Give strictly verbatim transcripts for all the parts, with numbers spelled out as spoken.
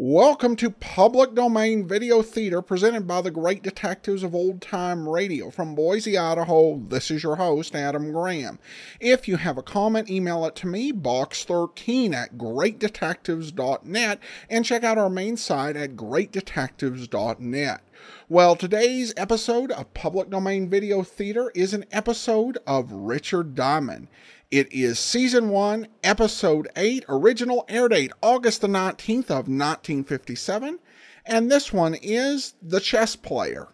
Welcome to Public Domain Video Theater, presented by the Great Detectives of Old Time Radio. From Boise, Idaho, this is your host, Adam Graham. If you have a comment, email it to me, box thirteen at great detectives dot net, and check out our main site at great detectives dot net. Well, today's episode of Public Domain Video Theater is an episode of Richard Diamond. It is Season one, Episode eight, original air date, August the nineteenth of nineteen fifty-seven, and this one is The Chess Player.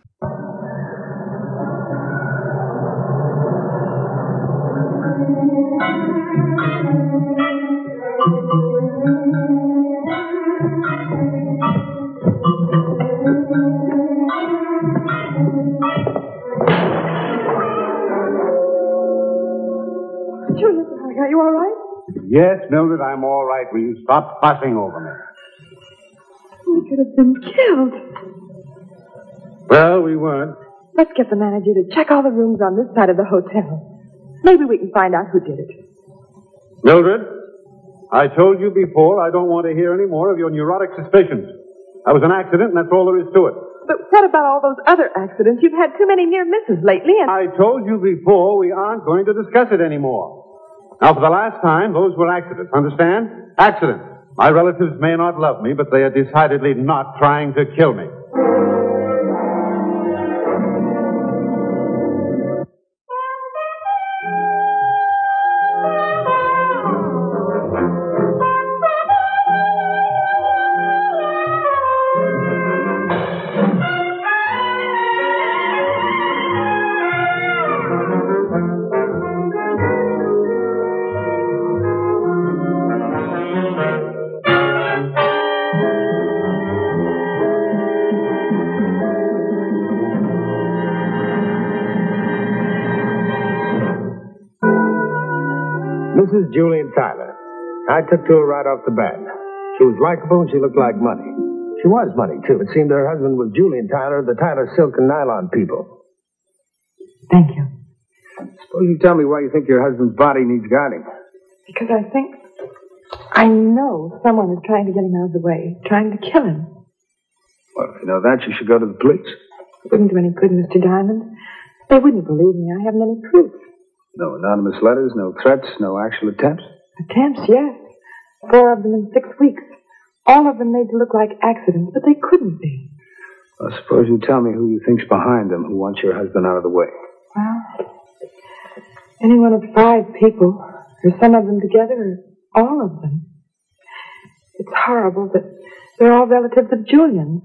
Are you all right? Yes, Mildred, I'm all right. Will you stop fussing over me? We could have been killed. Well, we weren't. Let's get the manager to check all the rooms on this side of the hotel. Maybe we can find out who did it. Mildred, I told you before I don't want to hear any more of your neurotic suspicions. That was an accident, and that's all there is to it. But what about all those other accidents? You've had too many near misses lately, and... I told you before we aren't going to discuss it anymore. Now, for the last time, those were accidents, understand? Accidents. My relatives may not love me, but they are decidedly not trying to kill me. This is Julian Tyler. I took to her right off the bat. She was likable and she looked like money. She was money, too. It seemed her husband was Julian Tyler, the Tyler Silk and Nylon people. Thank you. Suppose you tell me why you think your husband's body needs guarding. Because I think... I know someone is trying to get him out of the way, trying to kill him. Well, if you know that, you should go to the police. It wouldn't do any good, Mister Diamond. They wouldn't believe me. I haven't any proof. No anonymous letters, no threats, no actual attempts? Attempts, yes. Four of them in six weeks. All of them made to look like accidents, but they couldn't be. Well, suppose you tell me who you think's behind them, who wants your husband out of the way. Well, any one of five people, or some of them together, or all of them. It's horrible, but they're all relatives of Julian's.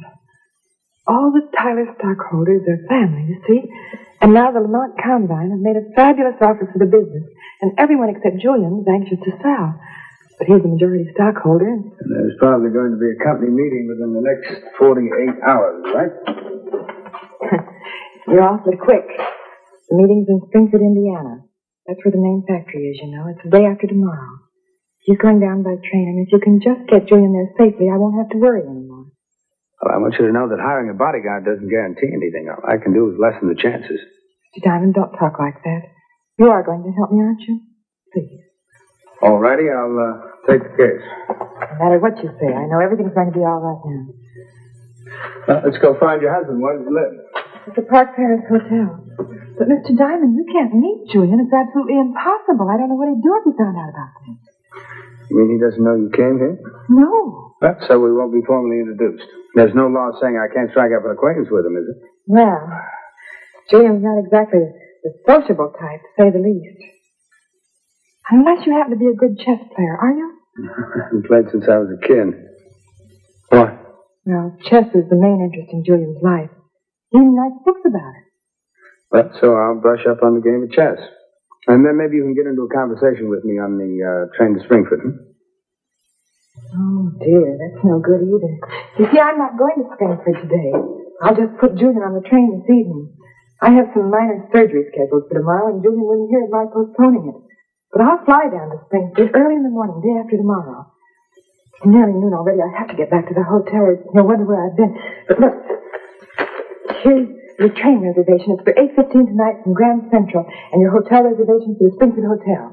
All the Tyler stockholders are family, you see. And now the Lamont Combine have made a fabulous offer for the business. And everyone except Julian is anxious to sell. But he's the majority stockholder. And there's probably going to be a company meeting within the next forty-eight hours, right? You're awfully quick. The meeting's in Springfield, Indiana. That's where the main factory is, you know. It's the day after tomorrow. He's going down by train, and if you can just get Julian there safely, I won't have to worry anymore. Well, I want you to know that hiring a bodyguard doesn't guarantee anything. All I can do is lessen the chances. Mister Diamond, don't talk like that. You are going to help me, aren't you? Please. All righty, I'll uh, take the case. No matter what you say, I know everything's going to be all right now. Well, let's go find your husband. Where does he live? At the Park Paris Hotel. But, Mister Diamond, you can't meet Julian. It's absolutely impossible. I don't know what he'd do if he found out about this. You mean he doesn't know you came here? No. Well, so we won't be formally introduced. There's no law saying I can't strike up an acquaintance with him, is it? Well, Julian's not exactly the sociable type, to say the least. Unless you happen to be a good chess player, are you? I haven't played since I was a kid. Why? Well, chess is the main interest in Julian's life. He writes books about it. Well, so I'll brush up on the game of chess. And then maybe you can get into a conversation with me on the uh, train to Springfield. Oh, dear, that's no good either. You see, I'm not going to Springfield today. I'll just put Julian on the train this evening. I have some minor surgery scheduled for tomorrow, and Julian wouldn't hear by postponing it. But I'll fly down to Springfield early in the morning, day after tomorrow. It's nearly noon already. I have to get back to the hotel. It's no wonder where I've been. But look, here's... your train reservation is for eight fifteen tonight from Grand Central, and your hotel reservation for the Springfield Hotel.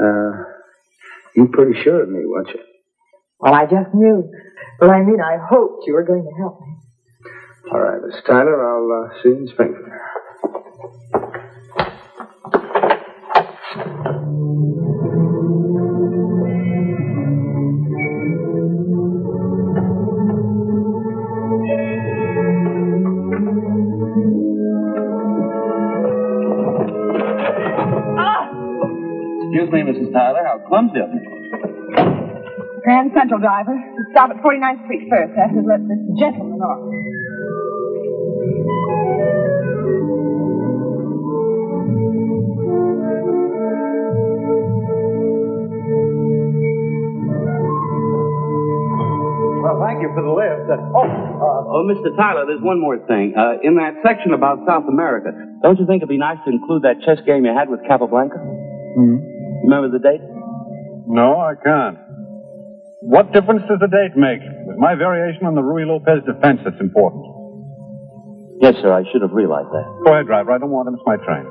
Uh, you're pretty sure of me, weren't you? Well, I just knew. But I mean, I hoped you were going to help me. All right, Miss Tyler, I'll uh, see you in Springfield. Missus Tyler, how clumsy of me. Grand Central driver. Stop at forty-ninth street first. I have to let this gentleman off. Well, thank you for the lift. Uh, oh, uh, oh, Mister Tyler, there's one more thing. Uh, in that section about South America, don't you think it'd be nice to include that chess game you had with Capablanca? Mm-hmm. Remember the date? No, I can't. What difference does the date make? It's my variation on the Ruy Lopez defense that's important. Yes, sir, I should have realized that. Go ahead, driver. I don't want him. It's my train.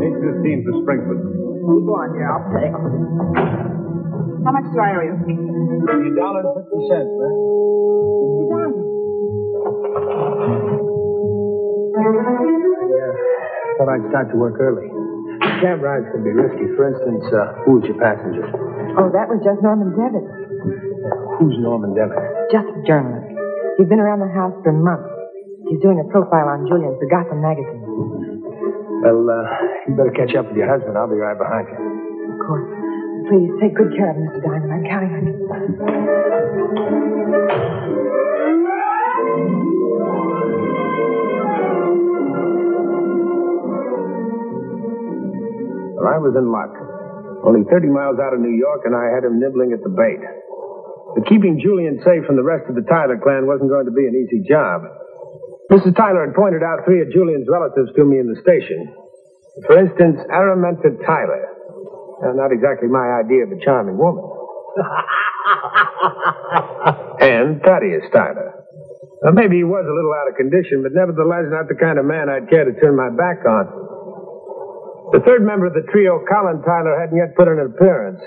eight fifteen for Springfield. Keep on here, I'll pay. How much do I owe you? Three dollars and fifty cents, sir. Fifty dollars. Yeah. Thought I'd start to work early. Cab rides can be risky. For instance, uh, who's your passenger? Oh, that was just Norman Devitt. Who's Norman Devitt? Just a journalist. He's been around the house for months. He's doing a profile on Julian for Gotham Magazine. Well, uh, you better catch up with your husband. I'll be right behind you. Of course. Please, take good care of Mister Diamond. I'm counting on you. Well, I was in luck. Only thirty miles out of New York, and I had him nibbling at the bait. But keeping Julian safe from the rest of the Tyler clan wasn't going to be an easy job. Missus Tyler had pointed out three of Julian's relatives to me in the station. For instance, Araminta Tyler. Now, not exactly my idea of a charming woman. And Thaddeus Tyler. Now, maybe he was a little out of condition, but nevertheless not the kind of man I'd care to turn my back on. The third member of the trio, Colin Tyler, hadn't yet put in an appearance.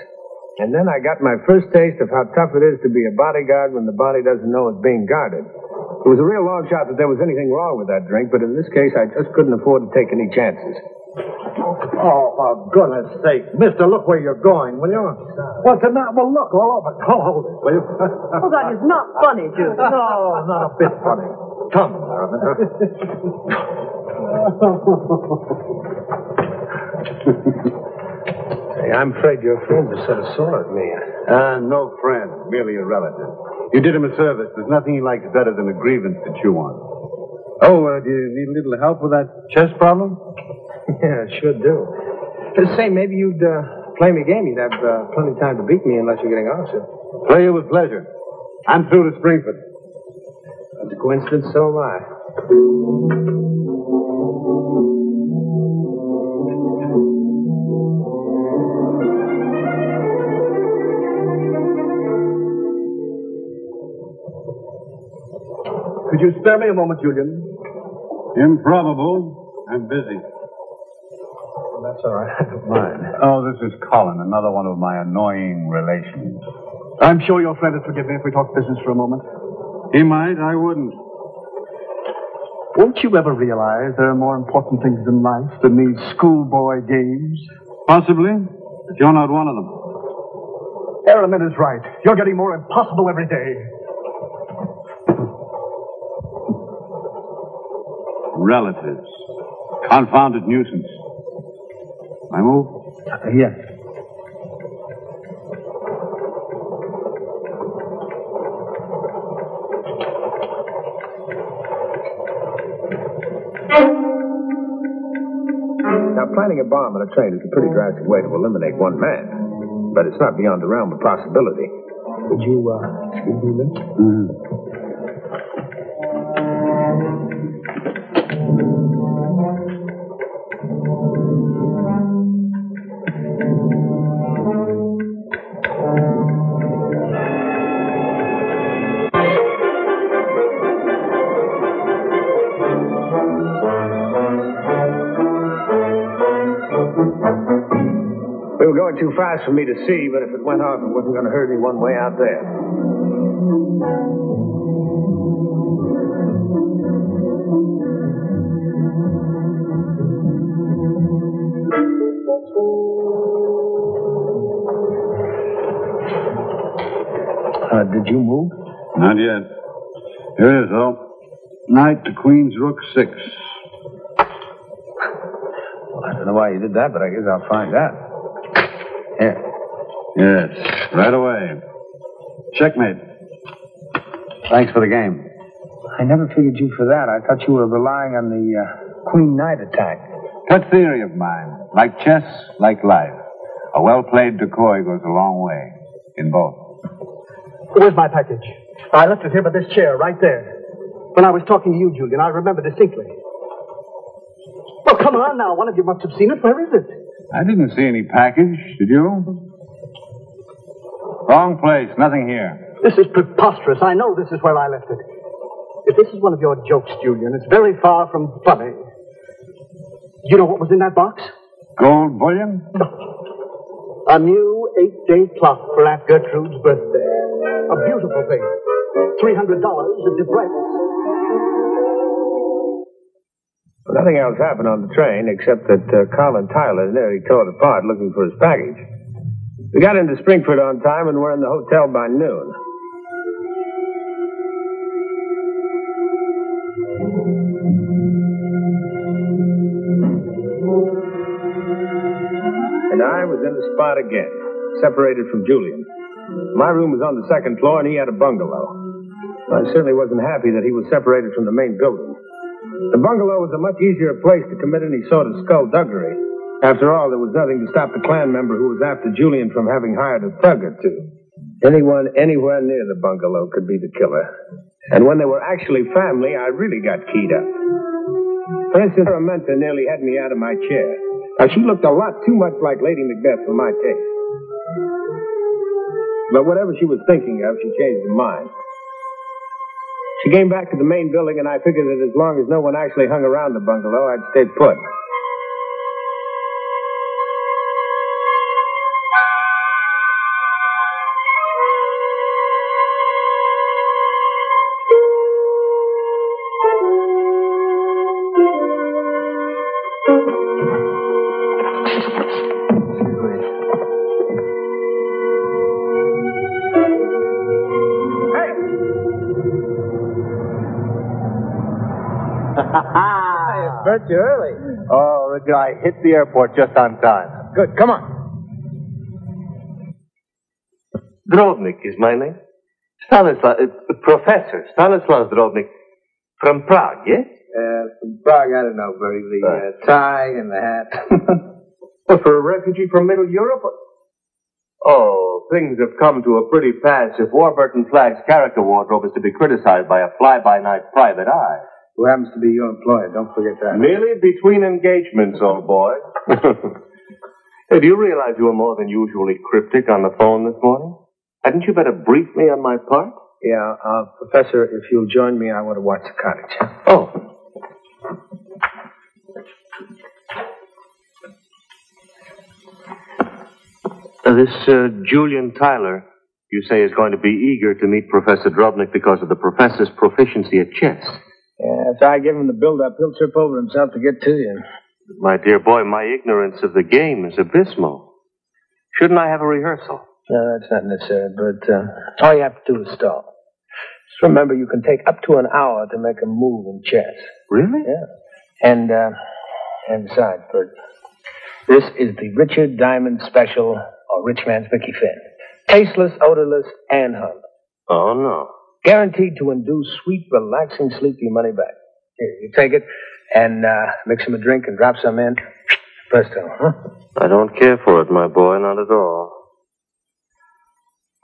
And then I got my first taste of how tough it is to be a bodyguard when the body doesn't know it's being guarded. It was a real long shot that there was anything wrong with that drink, but in this case, I just couldn't afford to take any chances. Oh, for goodness sake. Mister, look where you're going, will you? What's the matter? Well, look all over. Don't hold it, will you? Oh, that is not funny, Julian. No, not a bit funny. Come, Araminta. Hey, I'm afraid your friend was sort of sore at me. Uh, no friend, merely a relative. You did him a service. There's nothing he likes better than a grievance to chew on. Oh, uh, do you need a little help with that chess problem? Yeah, sure do. Just say, maybe you'd uh, play me a game. You'd have uh, plenty of time to beat me unless you're getting offset. Play you with pleasure. I'm through to Springfield. That's a coincidence, so am I. Could you spare me a moment, Julian? Improbable. I'm busy. Well, that's all right. I don't mind. Oh, this is Colin, another one of my annoying relations. I'm sure your friend would forgive me if we talked business for a moment. He might. I wouldn't. Won't you ever realize there are more important things in life than these schoolboy games? Possibly, but you're not one of them. Araminta is right. You're getting more impossible every day. Relatives. Confounded nuisance. My move? Uh, yes. Now, planting a bomb on a train is a pretty drastic way to eliminate one man. But it's not beyond the realm of possibility. Would you, uh, excuse me, Lynch? Mm-hmm. going too fast for me to see, but if it went off, it wasn't going to hurt me one way out there. Uh, did you move? Not yet. Here it is, though. Knight to Queen's Rook six. Well, I don't know why you did that, but I guess I'll find out. Here. Yes, right away. Checkmate. Thanks for the game. I never figured you for that. I thought you were relying on the uh, Queen Knight attack. That theory of mine. Like chess, like life. A well-played decoy goes a long way in both. Where's my package? I left it here by this chair, right there. When I was talking to you, Julian, I remember distinctly. Well, come on now. One of you must have seen it. Where is it? I didn't see any package. Did you? Wrong place. Nothing here. This is preposterous. I know this is where I left it. If this is one of your jokes, Julian, it's very far from funny. You know what was in that box? Gold bullion? No. A new eight-day clock for Aunt Gertrude's birthday. A beautiful thing. three hundred dollars at DeBrette's. Well, nothing else happened on the train except that uh, Colin Tyler nearly tore it apart looking for his package. We got into Springfield on time and were in the hotel by noon. And I was in the spot again, separated from Julian. My room was on the second floor and he had a bungalow. I certainly wasn't happy that he was separated from the main building. The bungalow was a much easier place to commit any sort of skullduggery. After all, there was nothing to stop the Klan member who was after Julian from having hired a thug or two. Anyone anywhere near the bungalow could be the killer. And when they were actually family, I really got keyed up. For instance, Araminta nearly had me out of my chair. Now, she looked a lot too much like Lady Macbeth for my taste. But whatever she was thinking of, she changed her mind. She came back to the main building, and I figured that as long as no one actually hung around the bungalow, I'd stay put. You're early. Oh, Richard, I hit the airport just on time. Good, come on. Drobnik is my name. Stanislav, uh, Professor Stanislav Drobnik from Prague, yes? Uh, from Prague, I don't know, Bertie, the uh, tie and the hat. Well, for a refugee from Middle Europe? Oh, things have come to a pretty pass if Warburton Flagg's character wardrobe is to be criticized by a fly-by-night private eye. Who happens to be your employer. Don't forget that. Merely between engagements, old boy. Hey, do you realize you were more than usually cryptic on the phone this morning? Hadn't you better brief me on my part? Yeah, uh, Professor, if you'll join me, I want to watch the cottage. Oh. Uh, this uh, Julian Tyler, you say, is going to be eager to meet Professor Drobnik because of the professor's proficiency at chess. Yeah, if I give him the build-up, he'll trip over himself to get to you. My dear boy, my ignorance of the game is abysmal. Shouldn't I have a rehearsal? No, that's not necessary, but uh, all you have to do is stall. Just remember, you can take up to an hour to make a move in chess. Really? Yeah. And, uh, and besides, Bert, this is the Richard Diamond special, or Rich Man's Mickey Finn. Tasteless, odorless, and humble. Oh, no. Guaranteed to induce sweet, relaxing sleep, your money back. Here, you take it and uh, mix him a drink and drop some in. Presto, huh? I don't care for it, my boy, not at all.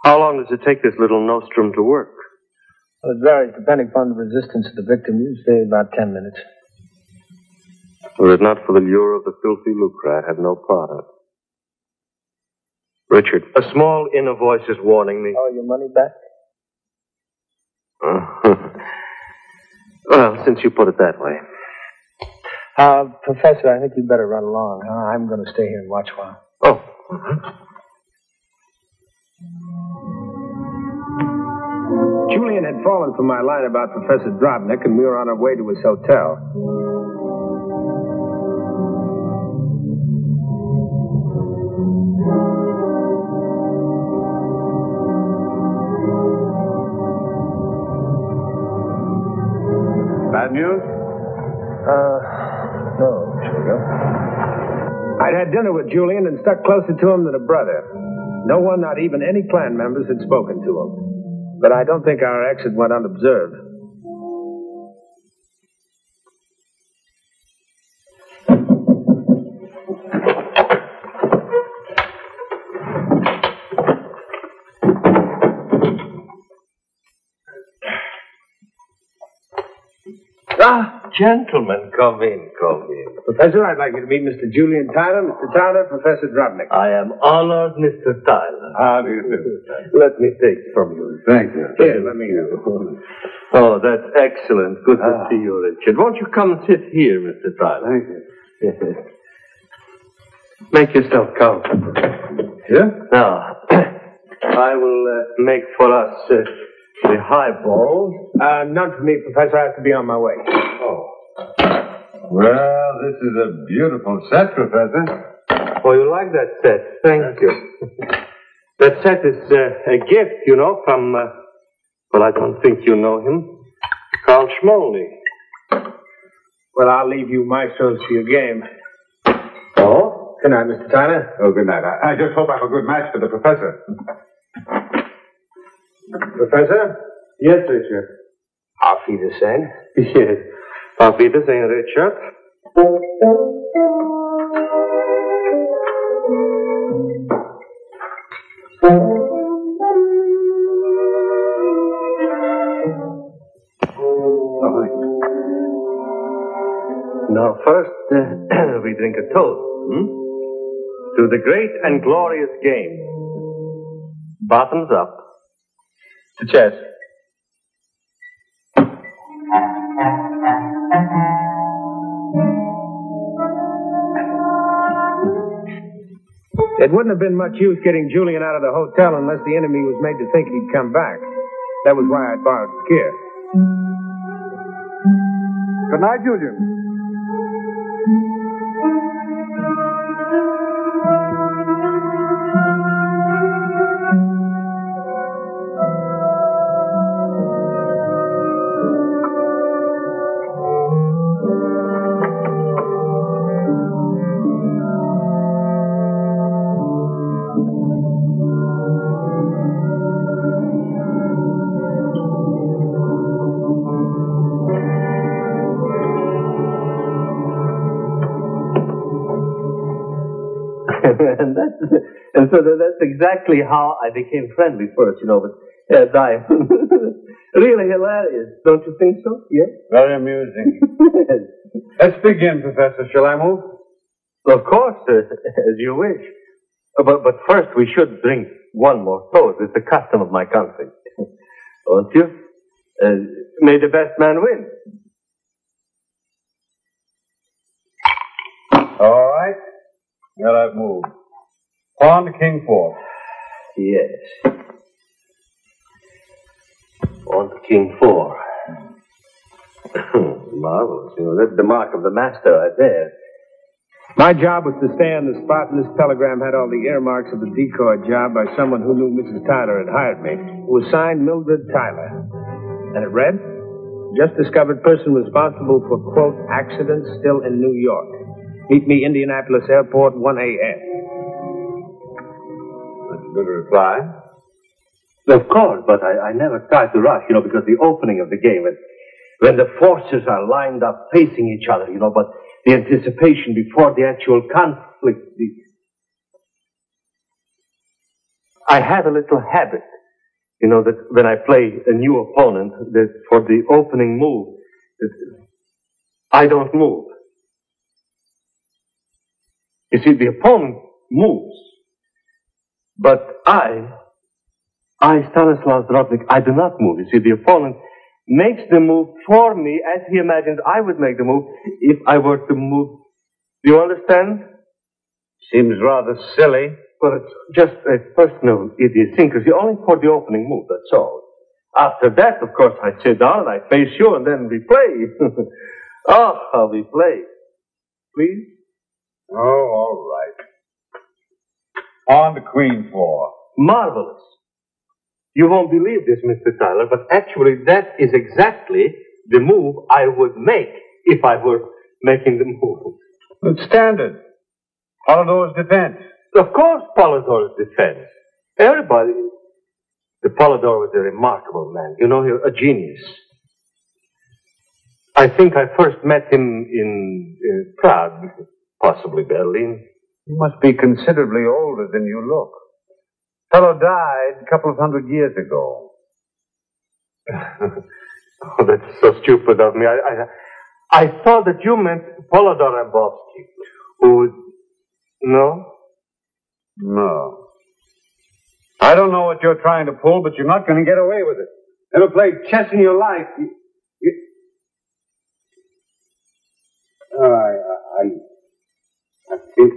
How long does it take this little nostrum to work? Well, it varies. Depending upon the resistance of the victim, usually about ten minutes. Were it not for the lure of the filthy lucre, I'd have no part of it. Richard, a small inner voice is warning me. Oh, your money back? Well, since you put it that way. Uh, Professor, I think you'd better run along. Uh, I'm going to stay here and watch a while. Oh, Mm-hmm. Julian had fallen for my line about Professor Drobnik, and we were on our way to his hotel. Bad news? Uh, no, Chico. I'd had dinner with Julian and stuck closer to him than a brother. No one, not even any clan members, had spoken to him. But I don't think our exit went unobserved. Gentlemen, come in, come in. Professor, I'd like you to meet Mister Julian Tyler, Mister Tyler, Professor Drobnik. I am honored, Mister Tyler. How do you do? Let me take from you. Thank you. Here, let me go. Oh, that's excellent. Good ah. to see you, Richard. Won't you come and sit here, Mister Tyler? Thank you. Yes. Make yourself comfortable. Yeah? Now, I will uh, make for us... Uh, The highballs? Uh, none for me, Professor. I have to be on my way. Oh. Well, this is a beautiful set, Professor. Oh, you like that set? Thank you. That set is uh, a gift, you know, from... Uh, well, I don't think you know him. Carl Schmoly. Well, I'll leave you maestros to your game. Oh? Good night, Mister Tyler. Oh, good night. I, I just hope I'm a good match for the Professor. Professor? Yes, Richard. Auf Wiedersehen. Yes. Auf Wiedersehen, Richard. All right. Now, first, uh, we drink a toast. Hmm? To the great and glorious game. Bottoms up. To chess. It wouldn't have been much use getting Julian out of the hotel unless the enemy was made to think he'd come back. That was why I borrowed Scare. Good night, Julian. And that's, and so that's exactly how I became friendly first, you know, with uh, Diamond. Really hilarious, don't you think so? Yes? Very amusing. Yes. Let's begin, Professor. Shall I move? Of course, sir, as you wish. But, but first, we should drink one more toast. It's the custom of my country. Won't you? Uh, may the best man win. All right. Well, I've moved. Pawn to king four. Yes. Pawn to king four. Marvelous. You know, that's the mark of the master right there. My job was to stay on the spot, and this telegram had all the earmarks of a decoy job by someone who knew Missus Tyler had hired me. It was signed Mildred Tyler. And it read, just discovered person responsible for, quote, accident still in New York. Meet me Indianapolis Airport, one a.m. That's a good reply. Of course, but I, I never tried to rush, you know, because the opening of the game, when, when the forces are lined up facing each other, you know, but the anticipation before the actual conflict. The... I have a little habit, you know, that when I play a new opponent, that for the opening move, that I don't move. You see, the opponent moves, but I, I, Stanislav Drobnik, I do not move. You see, the opponent makes the move for me as he imagined I would make the move if I were to move. Do you understand? Seems rather silly. Well, it's just a personal idiosyncrasy, only for the opening move, that's all. After that, of course, I sit down and I face you, and then we play. Oh, how we play. Please? Oh, all right. On to Queen four. Marvelous. You won't believe this, Mister Tyler, but actually that is exactly the move I would make if I were making the move. It's standard. Polidor's defense. Of course, Polidor's defense. Everybody. The Polidor was a remarkable man. You know, he's a genius. I think I first met him in, in Prague, possibly Berlin. You must be considerably older than you look. Fellow died a couple of hundred years ago. Oh, that's so stupid of me. I, I, I thought that you meant Polidor Rambovsky, who... No? No. I don't know what you're trying to pull, but you're not going to get away with it. Never played chess in your life. You, you... Oh, I, I, I think...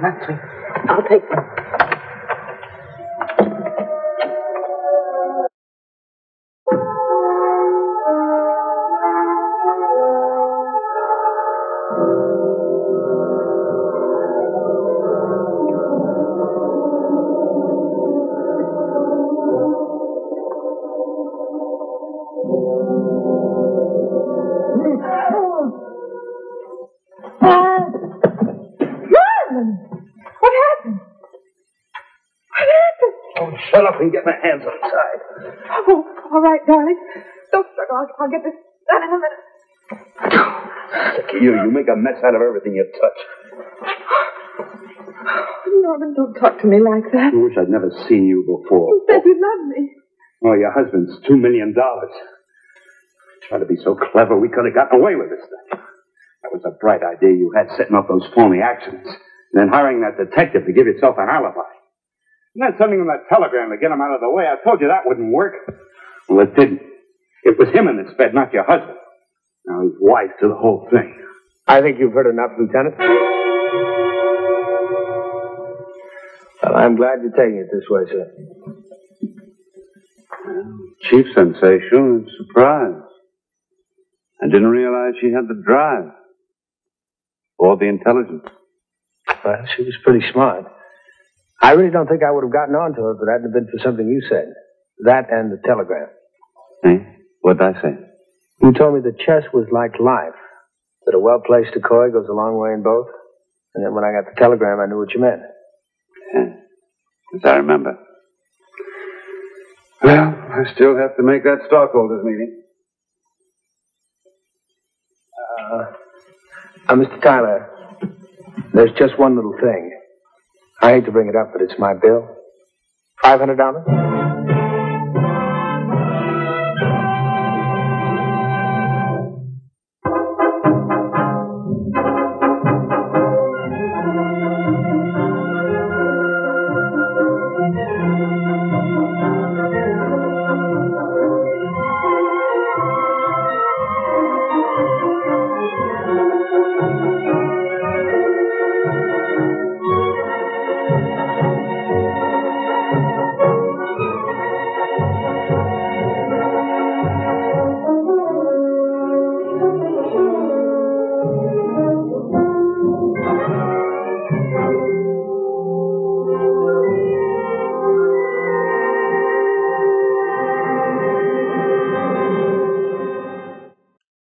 Must we? I'll take them. And get my hands on the side. Oh, all right, darling. Don't struggle. I'll, I'll get this done in a minute. Look, you, you make a mess out of everything you touch. Norman, don't talk to me like that. I wish I'd never seen you before. You said you loved me. Oh, your husband's two million dollars. Try to be so clever, we could have gotten away with this stuff. That was a bright idea you had, setting up those phony accidents, and then hiring that detective to give yourself an alibi. And then sending him that telegram to get him out of the way. I told you that wouldn't work. Well, it didn't. It was him in this bed, not your husband. Now he's wife to the whole thing. I think you've heard enough, Lieutenant. Well, I'm glad you're taking it this way, sir. Well, Chief Sensation is surprised. I didn't realize she had the drive. Or the intelligence. Well, she was pretty smart. I really don't think I would have gotten onto it if it hadn't been for something you said. That and the telegram. Hey, what did I say? You told me that chess was like life, that a well-placed decoy goes a long way in both. And then when I got the telegram, I knew what you meant. Yes, as I remember. Well, I still have to make that stockholders meeting. Uh, uh, Mister Tyler, there's just one little thing. I hate to bring it up, but it's my bill. Five hundred dollars?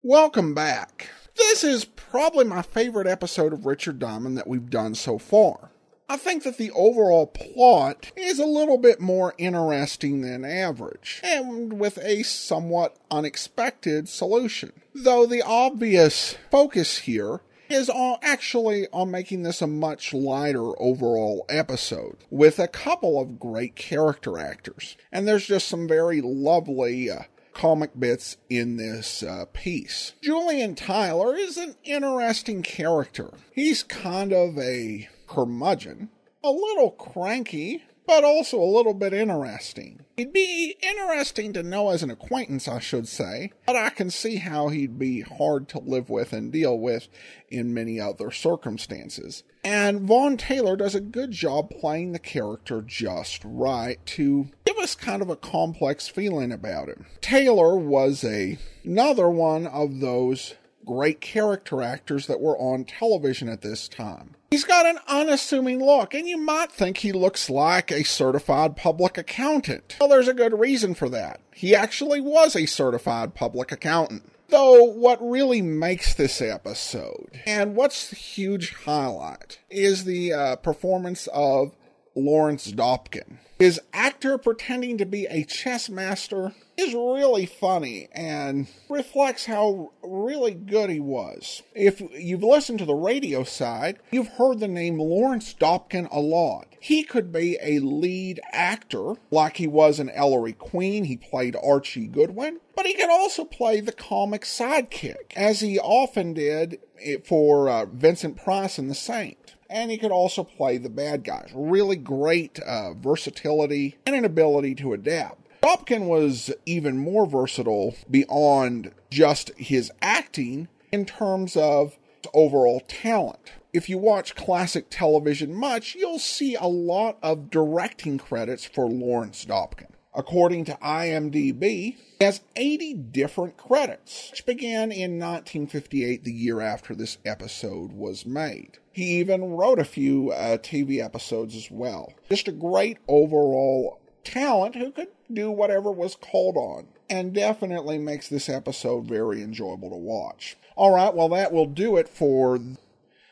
Welcome back. This is probably my favorite episode of Richard Diamond that we've done so far. I think that the overall plot is a little bit more interesting than average, and with a somewhat unexpected solution. Though the obvious focus here is on actually on making this a much lighter overall episode, with a couple of great character actors. And there's just some very lovely uh, comic bits in this uh, piece. Julian Tyler is an interesting character. He's kind of a curmudgeon, a little cranky, but also a little bit interesting. He'd be interesting to know as an acquaintance, I should say, but I can see how he'd be hard to live with and deal with in many other circumstances. And Vaughn Taylor does a good job playing the character just right to give us kind of a complex feeling about him. Taylor was a, another one of those great character actors that were on television at this time. He's got an unassuming look, and you might think he looks like a certified public accountant. Well, there's a good reason for that. He actually was a certified public accountant. Though, what really makes this episode, and what's the huge highlight, is the uh, performance of Lawrence Dobkin. His actor pretending to be a chess master is really funny and reflects how really good he was. If you've listened to the radio side, you've heard the name Lawrence Dobkin a lot. He could be a lead actor, like he was in Ellery Queen. He played Archie Goodwin, but he could also play the comic sidekick, as he often did for uh, Vincent Price in The Saint. And he could also play the bad guys. Really great uh, versatility and an ability to adapt. Dobkin was even more versatile beyond just his acting in terms of overall talent. If you watch classic television much, you'll see a lot of directing credits for Lawrence Dobkin. According to I M D B, he has eighty different credits, which began in nineteen fifty-eight, the year after this episode was made. He even wrote a few uh, T V episodes as well. Just a great overall talent who could do whatever was called on, and definitely makes this episode very enjoyable to watch. All right, well, that will do it for... Th-